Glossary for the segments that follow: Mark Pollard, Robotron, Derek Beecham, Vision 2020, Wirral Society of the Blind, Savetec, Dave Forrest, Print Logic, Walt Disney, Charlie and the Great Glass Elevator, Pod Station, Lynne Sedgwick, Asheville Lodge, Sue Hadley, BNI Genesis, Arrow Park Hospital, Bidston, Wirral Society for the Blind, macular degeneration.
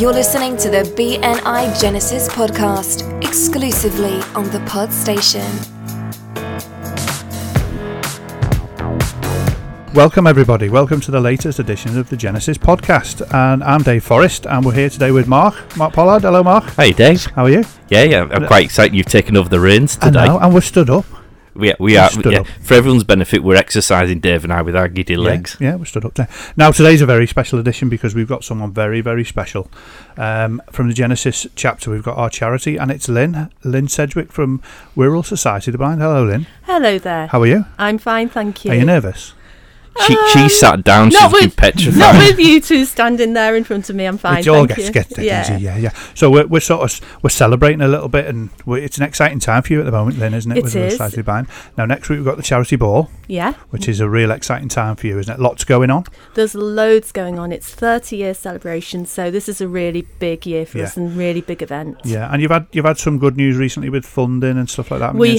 You're listening to the BNI Genesis podcast, exclusively on the Pod Station. Welcome everybody, welcome to the latest edition of the Genesis podcast, and I'm Dave Forrest, and we're here today with Mark Pollard. Hello Mark. Hey Dave. How are you? Yeah, I'm quite excited you've taken over the reins today. I know, and we're stood up. Yeah, we are. For everyone's benefit, we're exercising, Dave and I, with our giddy legs. Yeah, we're stood up there. Now, today's a very special edition because we've got someone very, very special. From the Genesis chapter, we've got our charity, and it's Lynne Sedgwick from Wirral Society of the Blind. Hello, Lynne. Hello there. How are you? I'm fine, thank you. Are you nervous? She sat down, she's been petrified. Not with you two standing there in front of me, I'm fine, It all gets easy. So we're sort of, we're celebrating a little bit, and it's an exciting time for you at the moment, Lynne, isn't it? It is. Now, next week we've got the charity ball. Yeah. Which is a real exciting time for you, isn't it? Lots going on. There's loads going on. It's 30-year celebration, so this is a really big year for us and really big event. Yeah, and you've had some good news recently with funding and stuff like that. We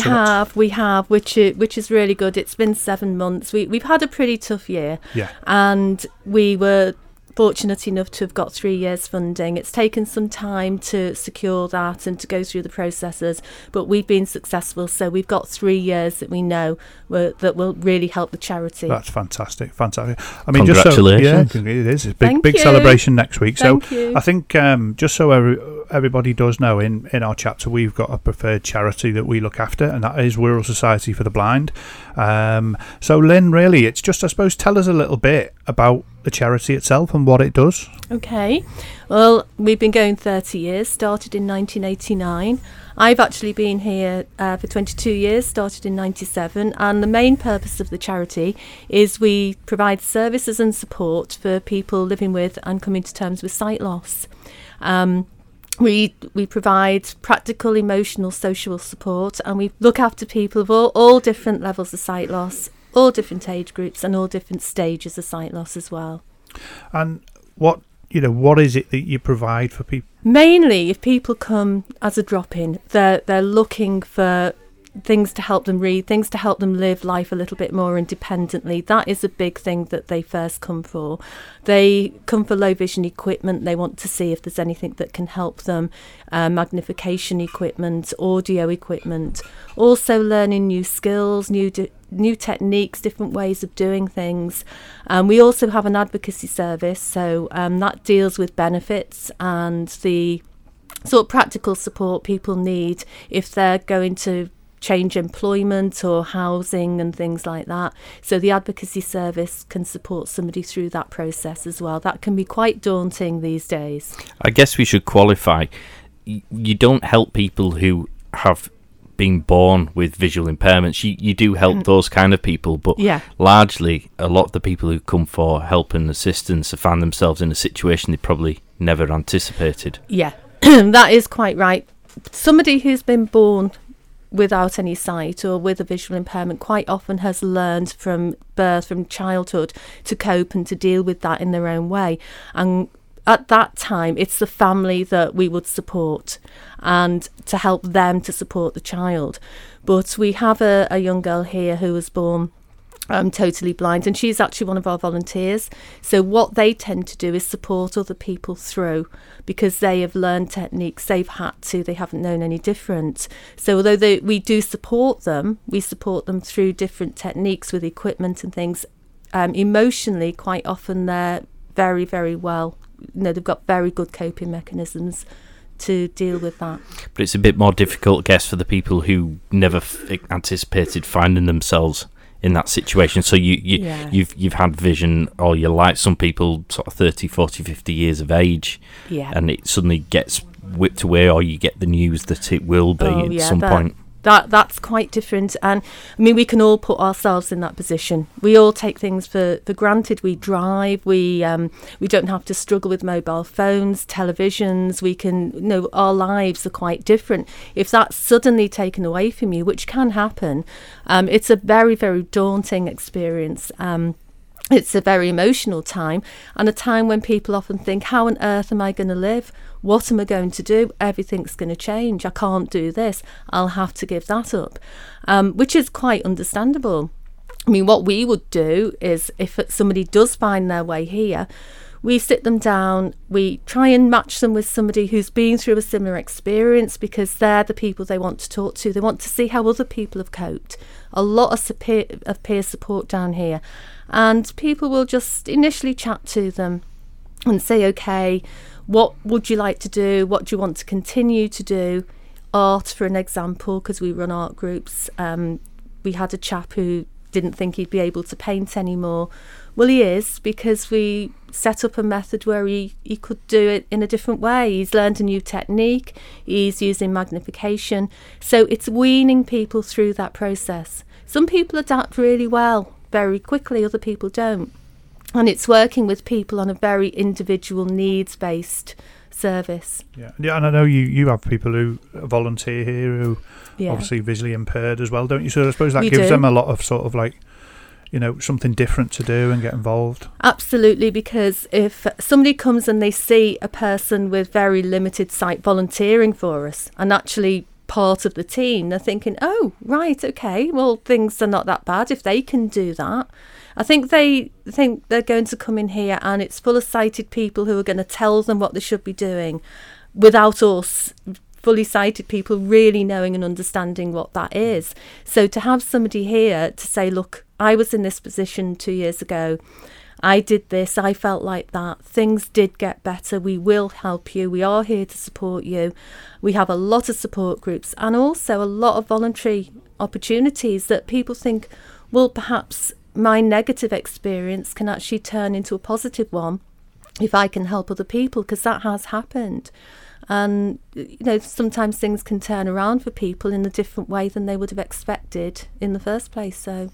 have, which is really good. It's been 7 months. We've had a pretty tough year, and we were fortunate enough to have got 3 years funding. It's taken some time to secure that and to go through the processes, but we've been successful, so we've got 3 years that we know that will really help the charity. That's fantastic. I mean, congratulations. It's a big celebration next week. Thank you. I think just so everybody does know, in our chapter we've got a preferred charity that we look after, and that is Wirral Society for the Blind. So Lynne, really, it's just, I suppose, tell us a little bit about the charity itself and what it does. Okay, well, we've been going 30 years, started in 1989. I've actually been here for 22 years, started in 97, and the main purpose of the charity is we provide services and support for people living with and coming to terms with sight loss. We provide practical, emotional, social support, and we look after people of all different levels of sight loss, all different age groups, and all different stages of sight loss as well. And what is it that you provide for people? Mainly, if people come as a drop-in, they're looking for things to help them read, things to help them live life a little bit more independently. That is a big thing that they first come for. They come for low vision equipment. They want to see if there's anything that can help them, magnification equipment, audio equipment, also learning new skills, new techniques, different ways of doing things. We also have an advocacy service, so that deals with benefits and the sort of practical support people need if they're going to change employment or housing and things like that. So the advocacy service can support somebody through that process as well. That can be quite daunting these days. I guess we should qualify. You don't help people who have been born with visual impairments. You do help those kind of people, but largely a lot of the people who come for help and assistance have found themselves in a situation they probably never anticipated. Yeah, that is quite right. Somebody who's been born without any sight or with a visual impairment quite often has learned from birth, from childhood, to cope and to deal with that in their own way. And at that time, it's the family that we would support and to help them to support the child. But we have a young girl here who was born totally blind, and she's actually one of our volunteers. So what they tend to do is support other people through, because they have learned techniques they haven't known any different. So although we do support them, we support them through different techniques with equipment and things. Emotionally, quite often they're very, very well, they've got very good coping mechanisms to deal with that. But it's a bit more difficult, I guess, for the people who never anticipated finding themselves in that situation. So you've had vision all your life. Some people sort of 30, 40, 50 years of age, and it suddenly gets whipped away, or you get the news that it will be at some point. That's quite different. And I mean, we can all put ourselves in that position. We all take things for granted. We drive, we don't have to struggle with mobile phones, televisions. We can, our lives are quite different. If that's suddenly taken away from you, which can happen, it's a very, very daunting experience. It's a very emotional time, and a time when people often think, how on earth am I going to live? What am I going to do? Everything's going to change. I can't do this. I'll have to give that up, which is quite understandable. I mean, what we would do is, if somebody does find their way here, We sit them down, we try and match them with somebody who's been through a similar experience, because they're the people they want to talk to. They want to see how other people have coped. A lot of peer support down here. And people will just initially chat to them and say, okay, what would you like to do? What do you want to continue to do? Art, for an example, because we run art groups. We had a chap who didn't think he'd be able to paint anymore. Well, he is, because we set up a method where he could do it in a different way. He's learned a new technique, he's using magnification. So it's weaning people through that process. Some people adapt really well, very quickly, other people don't. And it's working with people on a very individual needs-based service. Yeah, and I know you have people who volunteer here who are obviously visually impaired as well, don't you? So I suppose that gives them a lot of sort of like, you know, something different to do and get involved. Absolutely, because if somebody comes and they see a person with very limited sight volunteering for us and actually part of the team, they're thinking, oh, right, okay, well, things are not that bad if they can do that. I think they think they're going to come in here and it's full of sighted people who are going to tell them what they should be doing without us fully sighted people really knowing and understanding what that is. So to have somebody here to say, look, I was in this position 2 years ago, I did this, I felt like that, things did get better, we will help you, we are here to support you. We have a lot of support groups and also a lot of voluntary opportunities that people think, well, perhaps my negative experience can actually turn into a positive one if I can help other people, because that has happened. And, you know, sometimes things can turn around for people in a different way than they would have expected in the first place. So,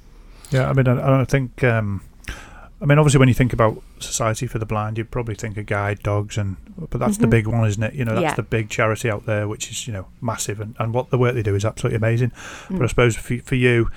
yeah, I mean, I think... I mean, obviously, when you think about Society for the Blind, you probably think of guide dogs, but that's the big one, isn't it? You know, that's the big charity out there, which is, you know, massive, and what the work they do is absolutely amazing. But I suppose for you,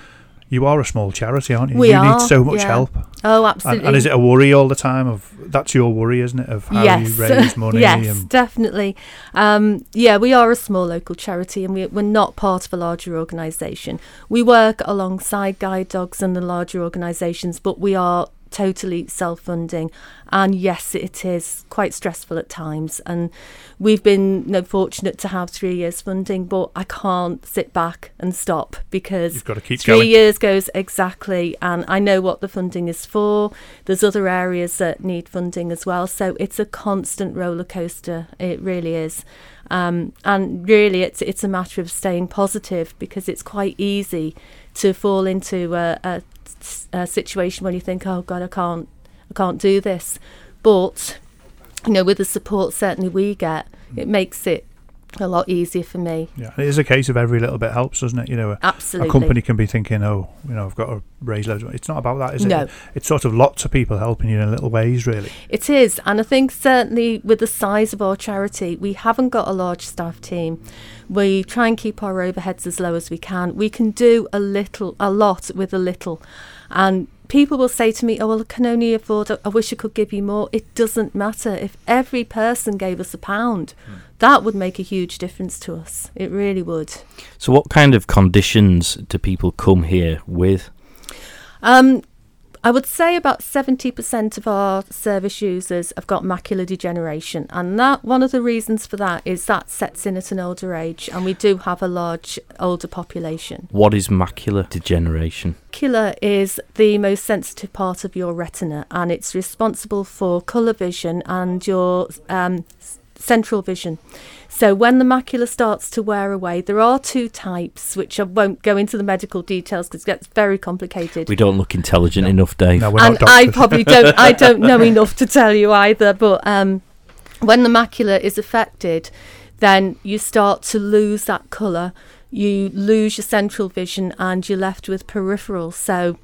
you are a small charity, aren't you? You need so much help. Oh, absolutely. And is it a worry all the time? That's your worry, isn't it, of how you raise money? Yes, definitely. We are a small local charity, and we're not part of a larger organisation. We work alongside guide dogs and the larger organisations, but we are totally self-funding, and yes, it is quite stressful at times, and we've been fortunate to have 3 years funding, but I can't sit back and stop, because you've got to keep going. 3 years goes exactly, and I know what the funding is for. There's other areas that need funding as well, so it's a constant roller coaster, it really is. And really it's a matter of staying positive, because it's quite easy to fall into a situation when you think, oh God, I can't do this, but with the support certainly we get, it makes it a lot easier for me. Yeah, it is a case of every little bit helps, doesn't it? Absolutely. A company can be thinking, I've got to raise loads of money. It's not about that, is it? No. It's sort of lots of people helping you in little ways, really. It is, and I think certainly with the size of our charity, we haven't got a large staff team. We try and keep our overheads as low as we can. We can do a lot with a little, and people will say to me, I can only afford, I wish I could give you more. It doesn't matter. If every person gave us £1, that would make a huge difference to us. It really would. So what kind of conditions do people come here with? I would say about 70% of our service users have got macular degeneration, and that one of the reasons for that is that sets in at an older age, and we do have a large older population. What is macular degeneration? Macula is the most sensitive part of your retina, and it's responsible for colour vision and your central vision. So when the macula starts to wear away, there are two types, which I won't go into the medical details because it gets very complicated. We don't look intelligent enough, Dave. No, and I probably don't. I don't know enough to tell you either. But when the macula is affected, then you start to lose that colour. You lose your central vision, and you're left with peripheral. So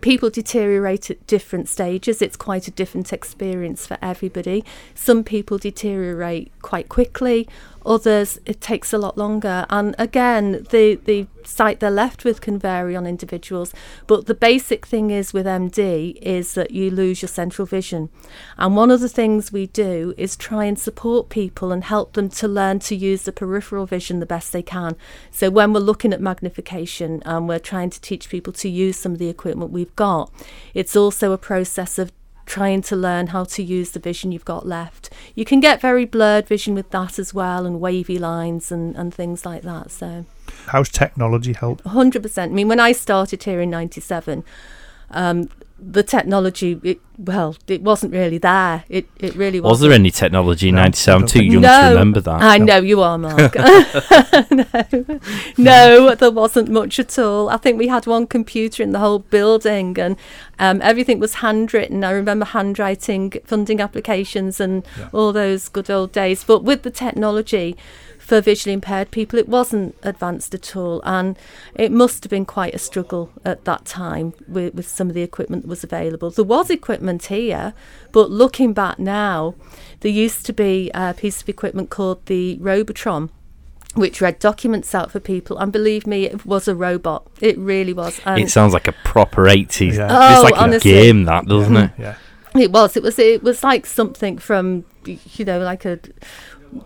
people deteriorate at different stages. It's quite a different experience for everybody. Some people deteriorate quite quickly, others it takes a lot longer, and again the sight they're left with can vary on individuals, but the basic thing is with MD is that you lose your central vision. And one of the things we do is try and support people and help them to learn to use the peripheral vision the best they can. So when we're looking at magnification and we're trying to teach people to use some of the equipment we've got, it's also a process of trying to learn how to use the vision you've got left. You can get very blurred vision with that as well, and wavy lines and things like that. So, how's technology helped? 100%. I mean, when I started here in 97, the technology, it wasn't really there. It really wasn't. Was there any technology in 97? I'm too young to remember that. I know you are, Mark. No, there wasn't much at all. I think we had one computer in the whole building, and everything was handwritten. I remember handwriting funding applications and all those good old days. But with the technology for visually impaired people, it wasn't advanced at all, and it must have been quite a struggle at that time with some of the equipment that was available. There was equipment here, but looking back now, there used to be a piece of equipment called the Robotron, which read documents out for people, and believe me, it was a robot. It really was. And it sounds like a proper 80s. Yeah. Oh, it's like honestly, a game, that, doesn't it? Yeah. It was like something from, you know, like a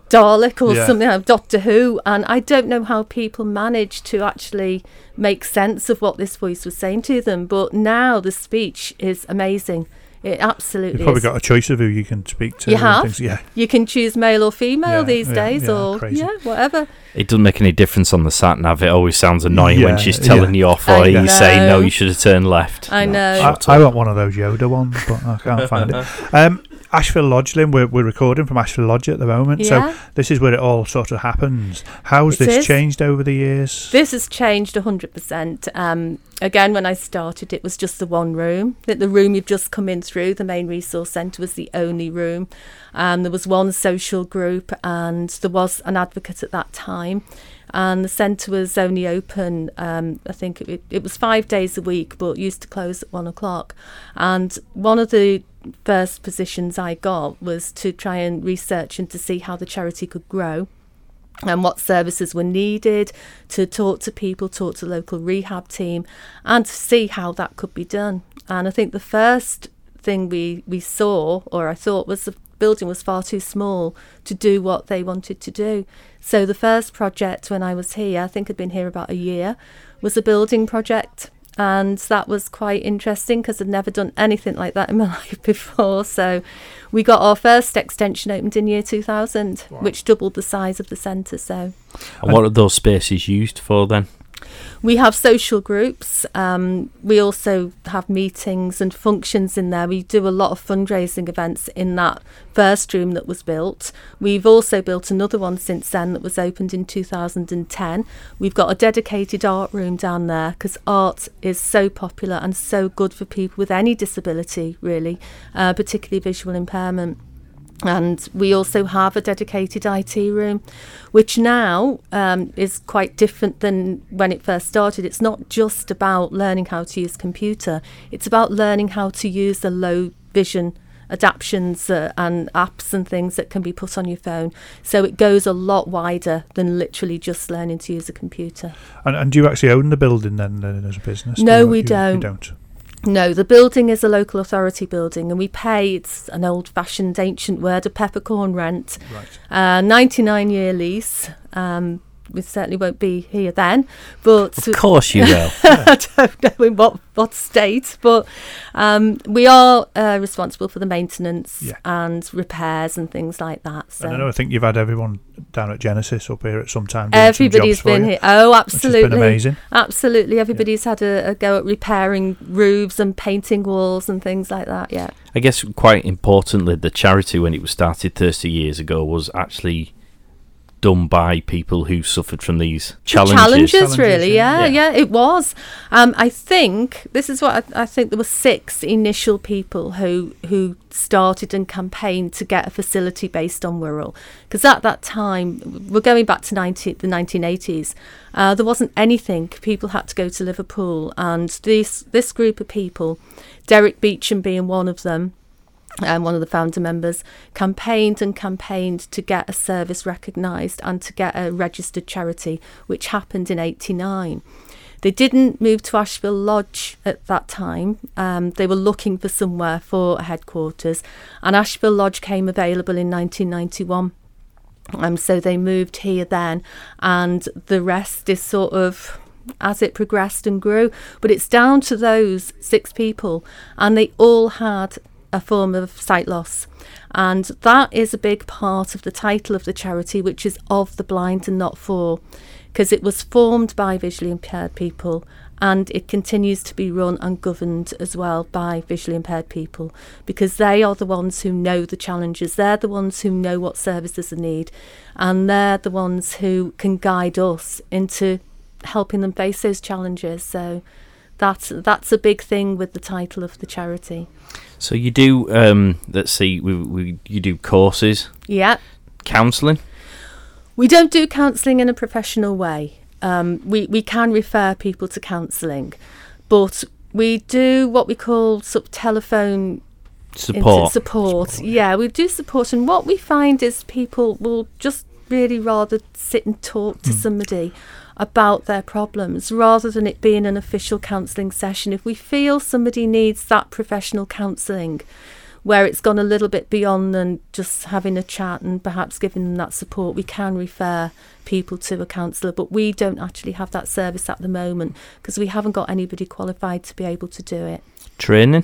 Dalek or something, like Doctor Who, and I don't know how people managed to actually make sense of what this voice was saying to them, but now the speech is amazing. It absolutely is. You've probably got a choice of who you can speak to. You have. Yeah. You can choose male or female these days, or crazy. Whatever. It doesn't make any difference on the sat nav. It always sounds annoying when she's telling you off, or you say, no, you should have turned left. I know. I want one of those Yoda ones, but I can't find it. Asheville Lodge, Lynne, we're recording from Asheville Lodge at the moment, so this is where it all sort of happens. How's this changed over the years? This has changed 100%. Again, when I started, it was just the one room. The room you've just come in through, the main resource centre, was the only room. There was one social group, and there was an advocate at that time. And the centre was only open, I think it was 5 days a week, but used to close at 1 o'clock. And one of the first positions I got was to try and research and to see how the charity could grow and what services were needed, to talk to people, talk to local rehab team, and to see how that could be done. And I think the first thing we saw, or I thought, was the building was far too small to do what they wanted to do. So the first project when I was here, I think I'd been here about a year, was a building project. And that was quite interesting because I'd never done anything like that in my life before. So we got our first extension opened in year 2000, which doubled the size of the centre. So, and what are those spaces used for then? We have social groups. We also have meetings and functions in there. We do a lot of fundraising events in that first room that was built. We've also built another one since then that was opened in 2010. We've got a dedicated art room down there because art is so popular and so good for people with any disability, really, particularly visual impairment. And we also have a dedicated IT room, which now is quite different than when it first started. It's not just about learning how to use a computer. It's about learning how to use the low vision adaptions and apps and things that can be put on your phone. So it goes a lot wider than literally just learning to use a computer. And do you actually own the building then as a business? No, we don't. You don't? No, the building is a local authority building, and we pay, it's an old-fashioned ancient word, a peppercorn rent, 99-year lease. We certainly won't be here then, but of course you will. I don't know in what state, but we are responsible for the maintenance and repairs and things like that. So. And I know, I think you've had everyone down at Genesis up here at some time. Everybody's been here. Oh, absolutely, which has been amazing. Absolutely, everybody's had a go at repairing roofs and painting walls and things like that. Yeah, I guess quite importantly, the charity when it was started 30 years ago was actually done by people who suffered from these challenges really. It was I think this is what I think there were 6 initial people who started and campaigned to get a facility based on Wirral, because at that time, we're going back to the 1980s, there wasn't anything. People had to go to Liverpool, and this group of people, Derek Beecham being one of them, one of the founder members, campaigned to get a service recognised and to get a registered charity, which happened in 89. They didn't move to Asheville Lodge at that time. They were looking for somewhere for a headquarters, and Asheville Lodge came available in 1991. So they moved here then, and the rest is sort of as it progressed and grew. But it's down to those 6 people, and they all had a form of sight loss. And that is a big part of the title of the charity, which is Of the Blind and Not For, because it was formed by visually impaired people, and it continues to be run and governed as well by visually impaired people, because they are the ones who know the challenges, they're the ones who know what services they need, and they're the ones who can guide us into helping them face those challenges. So that's a big thing with the title of the charity. So you do you do courses, counselling. We don't do counselling in a professional way. We can refer people to counselling, but we do what we call sort of telephone support. Yeah, we do support, and what we find is people will just really rather sit and talk to somebody about their problems rather than it being an official counselling session. If we feel somebody needs that professional counselling where it's gone a little bit beyond than just having a chat and perhaps giving them that support, we can refer people to a counsellor, but we don't actually have that service at the moment because we haven't got anybody qualified to be able to do it. Training?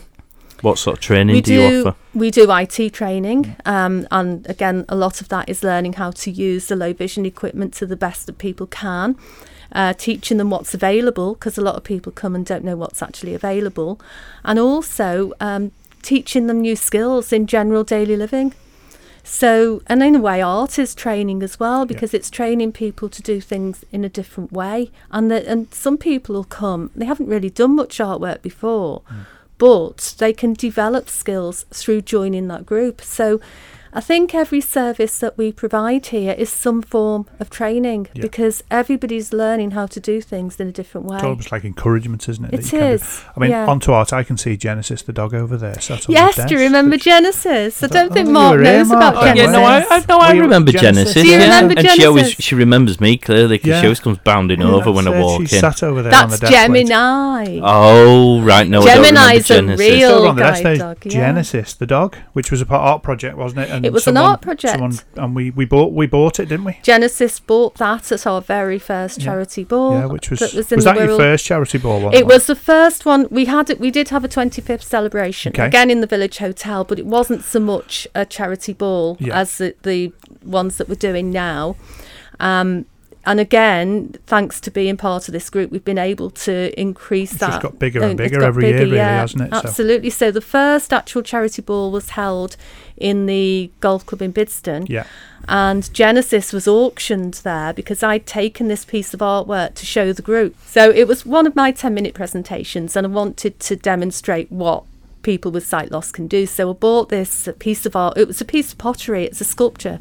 What sort of training do you offer? We do IT training, and again, a lot of that is learning how to use the low vision equipment to the best that people can, teaching them what's available, because a lot of people come and don't know what's actually available, and also teaching them new skills in general daily living. So, and in a way, art is training as well, because it's training people to do things in a different way, and some people will come, they haven't really done much artwork before, but they can develop skills through joining that group. So I think every service that we provide here is some form of training, because everybody's learning how to do things in a different way. It's almost like encouragement, isn't it? It is. I mean, onto art, I can see Genesis, the dog over there. Yes, do you remember Genesis? I don't think Mark knows about Genesis. Yeah, I remember Genesis. Do you remember Genesis? And she remembers me clearly, because she always comes bounding over when I walk in. She sat over there on the desk. That's Gemini. Oh, right, no, Gemini's I don't remember Genesis. Gemini's a real guide dog. Genesis, the dog, which was an art project, wasn't it? It was an art project. And we bought it, didn't we? Genesis bought that at our very first charity ball. Yeah, which was that your first charity ball? It was the first one. We did have a 25th celebration, again in the Village Hotel, but it wasn't so much a charity ball as the ones that we're doing now. And again, thanks to being part of this group, we've been able to increase that. It's just got bigger and bigger every year, really, hasn't it? Absolutely. So the first actual charity ball was held in the golf club in Bidston. Yeah. And Genesis was auctioned there because I'd taken this piece of artwork to show the group. So it was one of my 10-minute presentations, and I wanted to demonstrate what people with sight loss can do. So I bought this piece of art. It was a piece of pottery. It's a sculpture,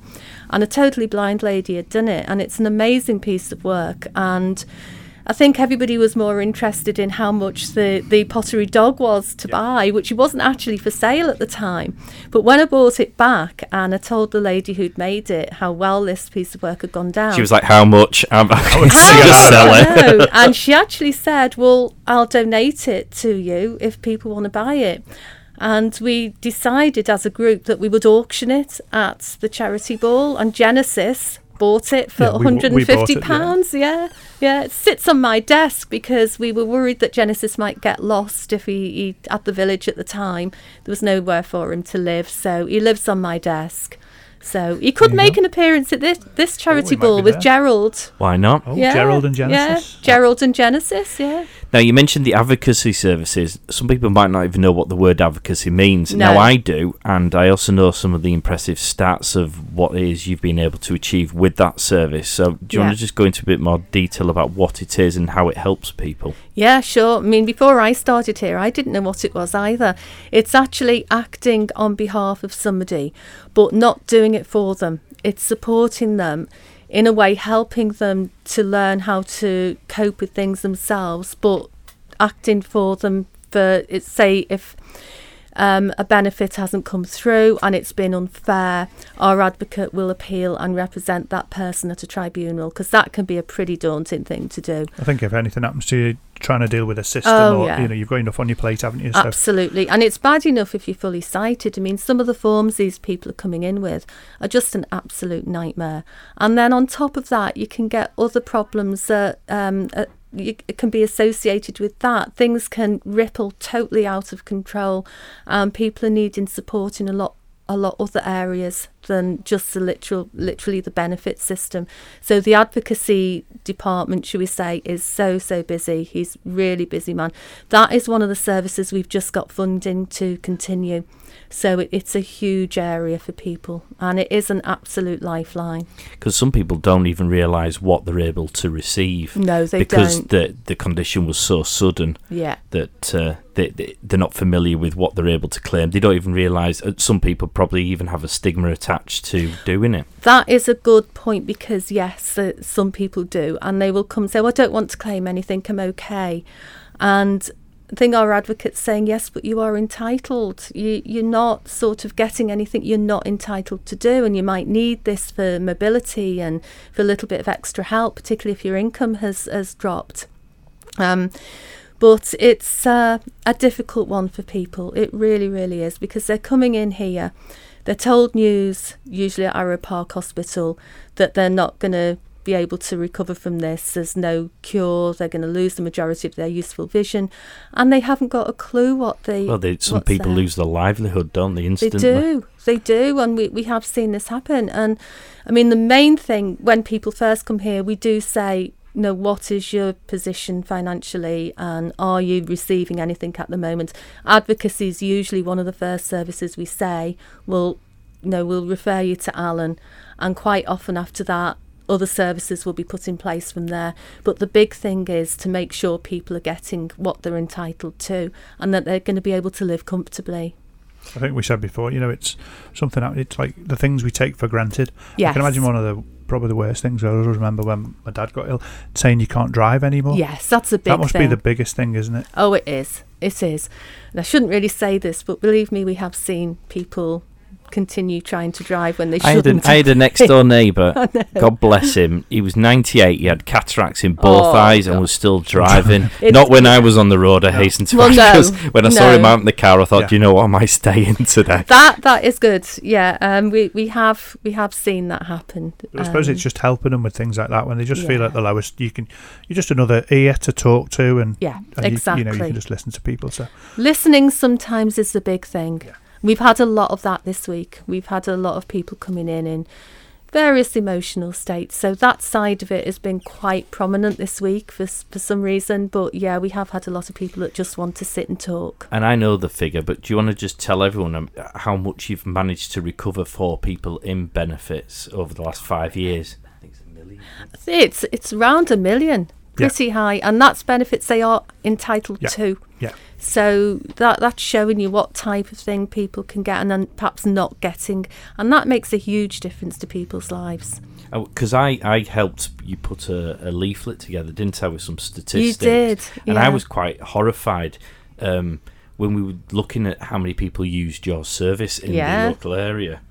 and a totally blind lady had done it, and it's an amazing piece of work. And I think everybody was more interested in how much the pottery dog was to buy, which it wasn't actually for sale at the time. But when I bought it back and I told the lady who'd made it how well this piece of work had gone down, she was like, how much? I would see you sell it. And she actually said, well, I'll donate it to you if people want to buy it. And we decided as a group that we would auction it at the charity ball, and Genesis bought it for £150. It sits on my desk because we were worried that Genesis might get lost if he at the village at the time. There was nowhere for him to live, so he lives on my desk. So he could make an appearance at this charity ball with Gerald. Why not? Gerald and Genesis. Yeah, Gerald and Genesis, yeah. Now, you mentioned the advocacy services. Some people might not even know what the word advocacy means. No. Now, I do, and I also know some of the impressive stats of what it is you've been able to achieve with that service. So do you want to just go into a bit more detail about what it is and how it helps people? Yeah, sure. I mean, before I started here, I didn't know what it was either. It's actually acting on behalf of somebody, but not doing it for them. It's supporting them, in a way helping them to learn how to cope with things themselves, but acting for them for, say, if a benefit hasn't come through and it's been unfair, our advocate will appeal and represent that person at a tribunal, because that can be a pretty daunting thing to do. I think if anything happens to you trying to deal with a system, you've got enough on your plate, haven't you? So. Absolutely, and it's bad enough if you're fully sighted. I mean, some of the forms these people are coming in with are just an absolute nightmare. And then on top of that, you can get other problems that it can be associated with that. Things can ripple totally out of control. People are needing support in a lot other areas than just the literally the benefit system. So the advocacy department, should we say, is so busy. He's really busy, man. That is one of the services we've just got funding to continue. So it's a huge area for people, and it is an absolute lifeline. Because some people don't even realise what they're able to receive. No, they don't. Because the condition was so sudden that they're not familiar with what they're able to claim. They don't even realise. Some people probably even have a stigma attached to doing it. That is a good point, because yes, some people do, and they will come and say, well, I don't want to claim anything, I'm okay. And I think our advocate's saying, yes, but you are entitled. You're not sort of getting anything you're not entitled to do, and you might need this for mobility and for a little bit of extra help, particularly if your income has dropped. But it's a difficult one for people. It really, really is, because they're coming in here, they're told news, usually at Arrow Park Hospital, that they're not going to be able to recover from this, there's no cure, they're going to lose the majority of their useful vision, and they haven't got a clue what they... Well, some people lose their livelihood, don't they, instantly? They do, and we have seen this happen. And, I mean, the main thing, when people first come here, we do say, you know, what is your position financially, and are you receiving anything at the moment? Advocacy is usually one of the first services we say, we'll refer you to Alan, and quite often after that, other services will be put in place from there. But the big thing is to make sure people are getting what they're entitled to, and that they're going to be able to live comfortably. I think we said before, it's something, it's like the things we take for granted. Yes. I can imagine one of probably the worst things, I always remember when my dad got ill, saying you can't drive anymore. Yes, that's a big thing. That must be the biggest thing, isn't it? Oh, it is. It is. And I shouldn't really say this, but believe me, we have seen people continue trying to drive when they shouldn't. I had a next door neighbour, God bless him, he was 98, he had cataracts in both eyes and was still driving. Not when I was on the road, I hasten to add, because when I saw him out in the car I thought, do you know what, am I staying today? That is good, yeah. We have seen that happen. But I suppose it's just helping them with things like that when they just feel at the lowest. You're just another ear to talk to, and exactly. You can just listen to people. So listening sometimes is the big thing. Yeah. We've had a lot of that this week. We've had a lot of people coming in various emotional states. So that side of it has been quite prominent this week for some reason. But yeah, we have had a lot of people that just want to sit and talk. And I know the figure, but do you want to just tell everyone how much you've managed to recover for people in benefits over the last 5 years? I think it's $1 million. It's around $1 million. Pretty high, and that's benefits they are entitled to. Yeah. So that's showing you what type of thing people can get, and then perhaps not getting, and that makes a huge difference to people's lives. Because I helped you put a leaflet together, didn't I, with some statistics? You did, and I was quite horrified when we were looking at how many people used your service in the local area.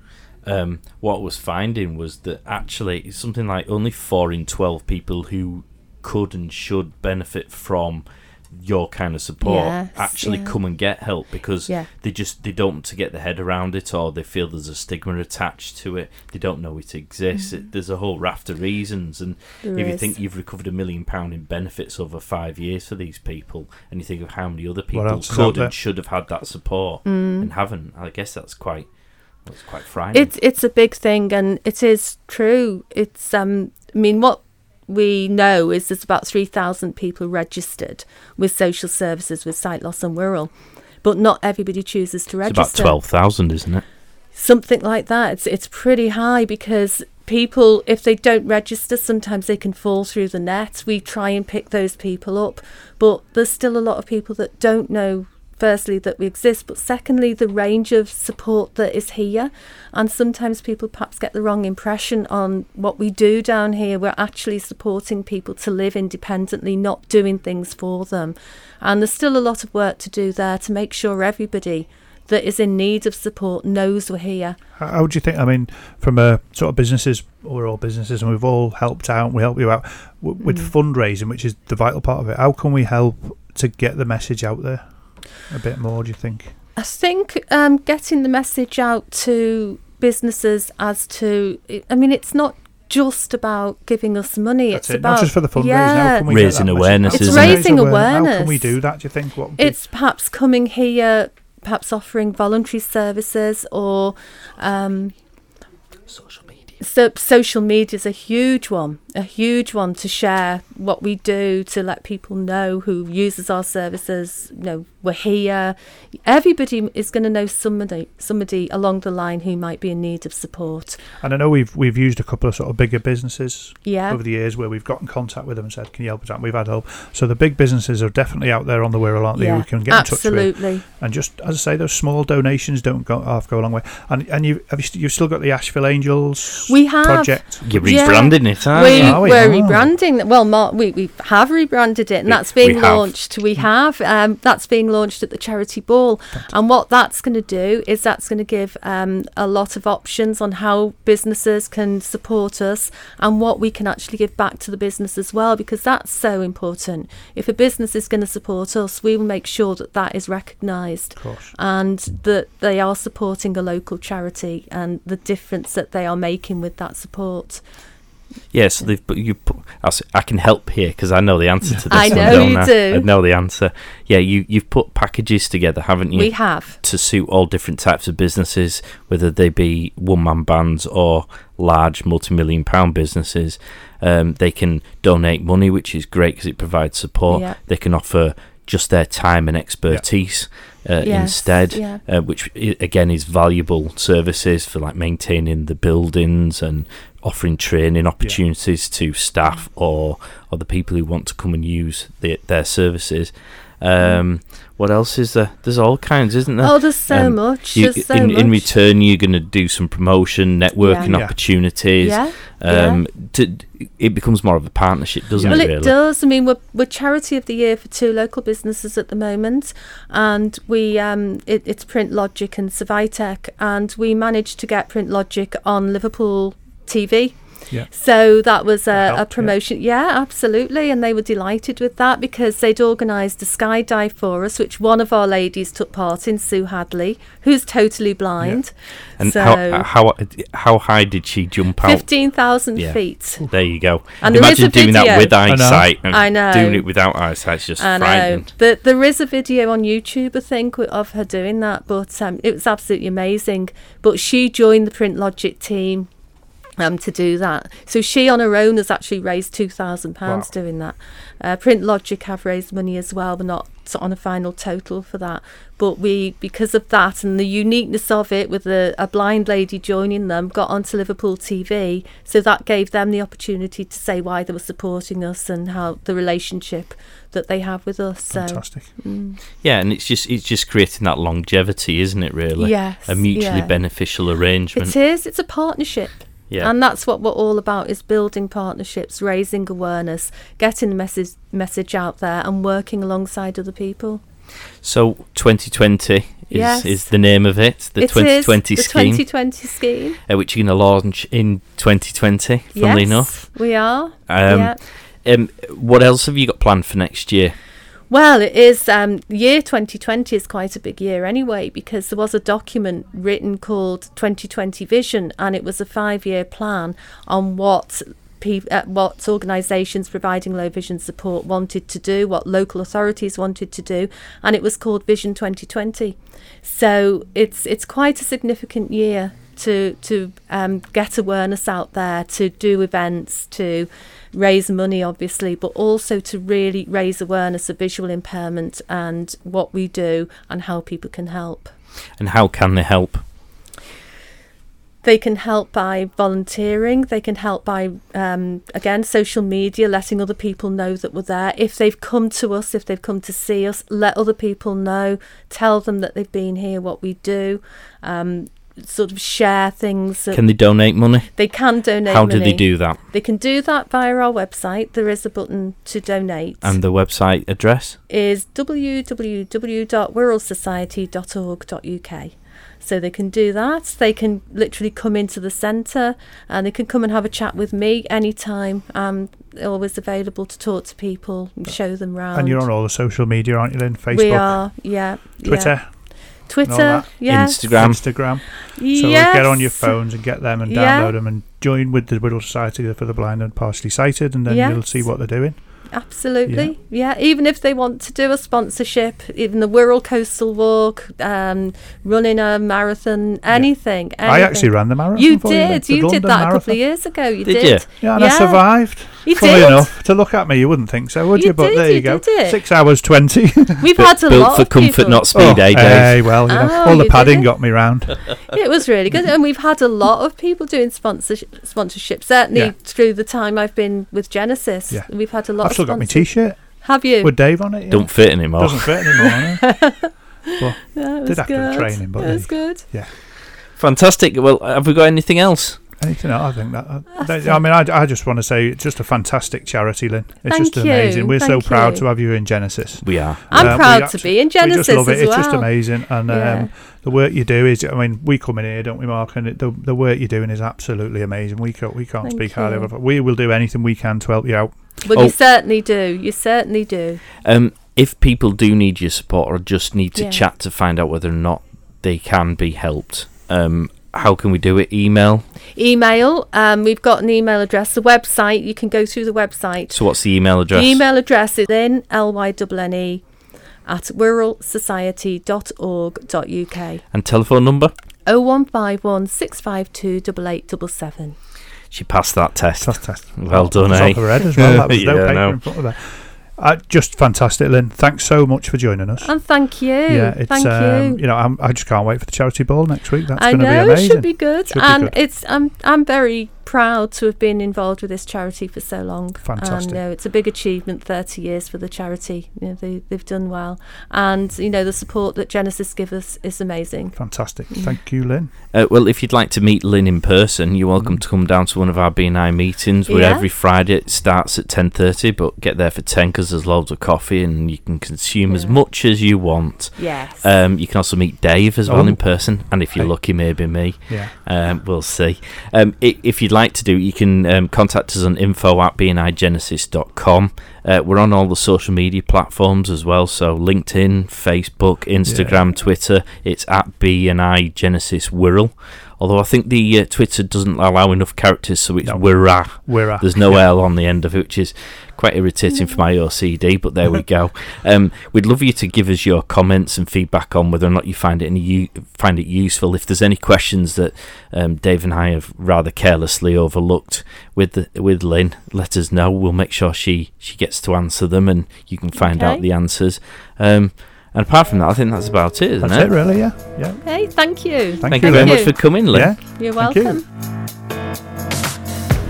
What I was finding was that actually it's something like only 4 in 12 people who could and should benefit from your kind of support come and get help, because they don't want to get their head around it, or they feel there's a stigma attached to it, they don't know it exists. There's a whole raft of reasons, and you think you've recovered £1 million in benefits over 5 years for these people, and you think of how many other people could and should have had that support and haven't, I guess that's quite frightening. It's a big thing, and it is true. It's what we know is there's about 3,000 people registered with social services with sight loss and Wirral, but not everybody chooses to register. It's about 12,000, isn't it? Something like that. It's pretty high, because people, if they don't register, sometimes they can fall through the net. We try and pick those people up, but there's still a lot of people that don't know, firstly, that we exist, but secondly, the range of support that is here. And sometimes people perhaps get the wrong impression on what we do down here. We're actually supporting people to live independently, not doing things for them. And there's still a lot of work to do there to make sure everybody that is in need of support knows we're here. How do you think, from a sort of businesses, we're all businesses and we've all helped out, we help you out with fundraising, which is the vital part of it. How can we help to get the message out there a bit more, do you think? I think getting the message out to businesses as to, it's not just about giving us money. That's it's about not just for the fundraising. Yeah, how can we raising do that awareness. It's raising awareness. How can we do that? Do you think what it's perhaps coming here, perhaps offering voluntary services or social media. So social media is a huge one to share what we do, to let people know who uses our services. You know, we're here. Everybody is going to know somebody along the line who might be in need of support. And I know we've used a couple of sort of bigger businesses over the years where we've got in contact with them and said, can you help us out? And we've had help. So the big businesses are definitely out there on the Wirral, aren't they? We can get in touch with. Absolutely. And just, as I say, those small donations don't go a long way. And you've still got the Asheville Angels project. You're rebranding it, aren't you? We're rebranding. Well, Mark, we have rebranded it, and that's being launched. We have. That's being launched at the charity ball, and what that's going to do is that's going to give a lot of options on how businesses can support us and what we can actually give back to the business as well, because that's so important. If a business is going to support us, we will make sure that is recognised and that they are supporting a local charity and the difference that they are making with that support. Yes, yeah, so I can help here because I know the answer to this. I know do. I know the answer. Yeah, you've put packages together, haven't you? We have. To suit all different types of businesses, whether they be one-man bands or large multi-million-pound businesses. They can donate money, which is great because it provides support. Yeah. They can offer just their time and expertise instead, which again is valuable services for like maintaining the buildings and offering training opportunities to staff or the people who want to come and use their services. What else is there? There's all kinds, isn't there? Oh, there's so much. In return, you're going to do some promotion, networking opportunities. Yeah. It becomes more of a partnership, doesn't it? Well, it does. I mean, we're Charity of the Year for two local businesses at the moment, and we it's Print Logic and Savetec, and we managed to get Print Logic on Liverpool TV. Yeah. So that was a promotion. Yeah, absolutely. And they were delighted with that because they'd organised a skydive for us, which one of our ladies took part in, Sue Hadley, who's totally blind. Yeah. And so how high did she jump out? 15,000 feet. There you go. And imagine doing that with eyesight. I know. Doing it without eyesight is just frightening. There is a video on YouTube, I think, of her doing that, but it was absolutely amazing. But she joined the Print Logic team to do that. So she on her own has actually raised £2,000 doing that. Print Logic have raised money as well. We're not on a final total for that, but we, because of that and the uniqueness of it with a blind lady joining them, got onto Liverpool TV, so that gave them the opportunity to say why they were supporting us and how the relationship that they have with us. So, fantastic. Yeah, and it's just creating that longevity, isn't it, really? Yes. A mutually beneficial arrangement. It is. It's a partnership. Yeah. And that's what we're all about, is building partnerships, raising awareness, getting the message out there and working alongside other people. So 2020 is the name of it, the 2020 scheme. The 2020 scheme. Which you're going to launch in 2020, funnily enough. Yes, we are. What else have you got planned for next year? Well, it is, year 2020 is quite a big year anyway, because there was a document written called 2020 Vision, and it was a 5-year plan on what organisations providing low vision support wanted to do, what local authorities wanted to do, and it was called Vision 2020. So it's quite a significant year to get awareness out there, to do events, to raise money obviously, but also to really raise awareness of visual impairment and what we do and how people can help. And how can they help? They can help by volunteering, they can help by, again, social media, letting other people know that we're there. If they've come to us, if they've come to see us, let other people know, tell them that they've been here, what we do, sort of share things. Can they donate money? They can donate money. How do they do that? They can do that via our website. There is a button to donate. And the website address? Is www.wirralsociety.org.uk. So they can do that. They can literally come into the centre and they can come and have a chat with me anytime. I'm always available to talk to people and show them round. And you're on all the social media, aren't you, Lynne? Facebook? We are, Twitter? Twitter, yes. Instagram. Yes. So get on your phones and get them and download them and join with the Wirral Society for the Blind and Partially Sighted, and then you'll see what they're doing. Absolutely, yeah. Even if they want to do a sponsorship, even the Wirral Coastal Walk, running a marathon, anything. I actually ran the marathon. You did that marathon a couple of years ago. You did. Yeah, and I survived. Funnily enough, to look at me, you wouldn't think so, would you? But there you go. 6 hours 20. We've had a lot. Built for comfort, not speed. All the padding got me round. It was really good, and we've had a lot of people doing sponsorship. Certainly through the time I've been with Genesis, we've had a lot. I've still got my t-shirt. Have you? With Dave on it. Yeah. Don't fit anymore. Doesn't fit anymore. Did have to training, but that's good. Yeah, fantastic. Well, have we got anything else? Anything else? I just want to say it's just a fantastic charity, Lynn. It's amazing. We're so proud to have you in Genesis. We are. I'm proud to be in Genesis. We just love it. It's just amazing, and the work you do is. I mean, we come in here, don't we, Mark? And the work you're doing is absolutely amazing. We can't speak highly of it. We will do anything we can to help you out. Well, you certainly do. You certainly do. If people do need your support or just need to chat to find out whether or not they can be helped, how can we do it? Email. We've got an email address. The website, you can go through the website. So what's the email address? The email address is lynnE@wirralsociety.org.uk. And telephone number? 0151652 8877. She passed that test. Well done, eh? Just fantastic, Lynn. Thanks so much for joining us. And thank you. Yeah, it's, you know, I just can't wait for the charity ball next week. That's going to be amazing. It should be good. I'm very proud to have been involved with this charity for so long. Fantastic. And, it's a big achievement, 30 years for the charity. You know, they've done well. And, you know, the support that Genesis give us is amazing. Fantastic. Thank you, Lynn. Well, if you'd like to meet Lynn in person, you're welcome to come down to one of our BNI meetings. Where every Friday it starts at 10:30, but get there for 10 because there's loads of coffee and you can consume as much as you want. Yes. You can also meet Dave as well in person. And if you're lucky, maybe me. Yeah. We'll see. If you'd like to do, you can contact us on info@bnigenesis.com. We're on all the social media platforms as well, so LinkedIn, Facebook, Instagram, Twitter. It's @BNI Genesis Wirral. Although I think the Twitter doesn't allow enough characters, so it's Wirra. There's no L on the end of it, which is quite irritating for my OCD, but there we go. We'd love you to give us your comments and feedback on whether or not you find it useful. If there's any questions that Dave and I have rather carelessly overlooked with Lynn, let us know. We'll make sure she gets to answer them and you can find out the answers. And apart from that, I think that's about it, isn't it? That's it, really, yeah. Okay, thank you. Thank you very much for coming, Lynn. Yeah. You're welcome.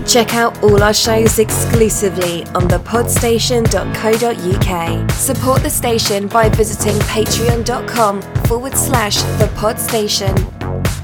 Check out all our shows exclusively on thepodstation.co.uk. Support the station by visiting patreon.com/thepodstation.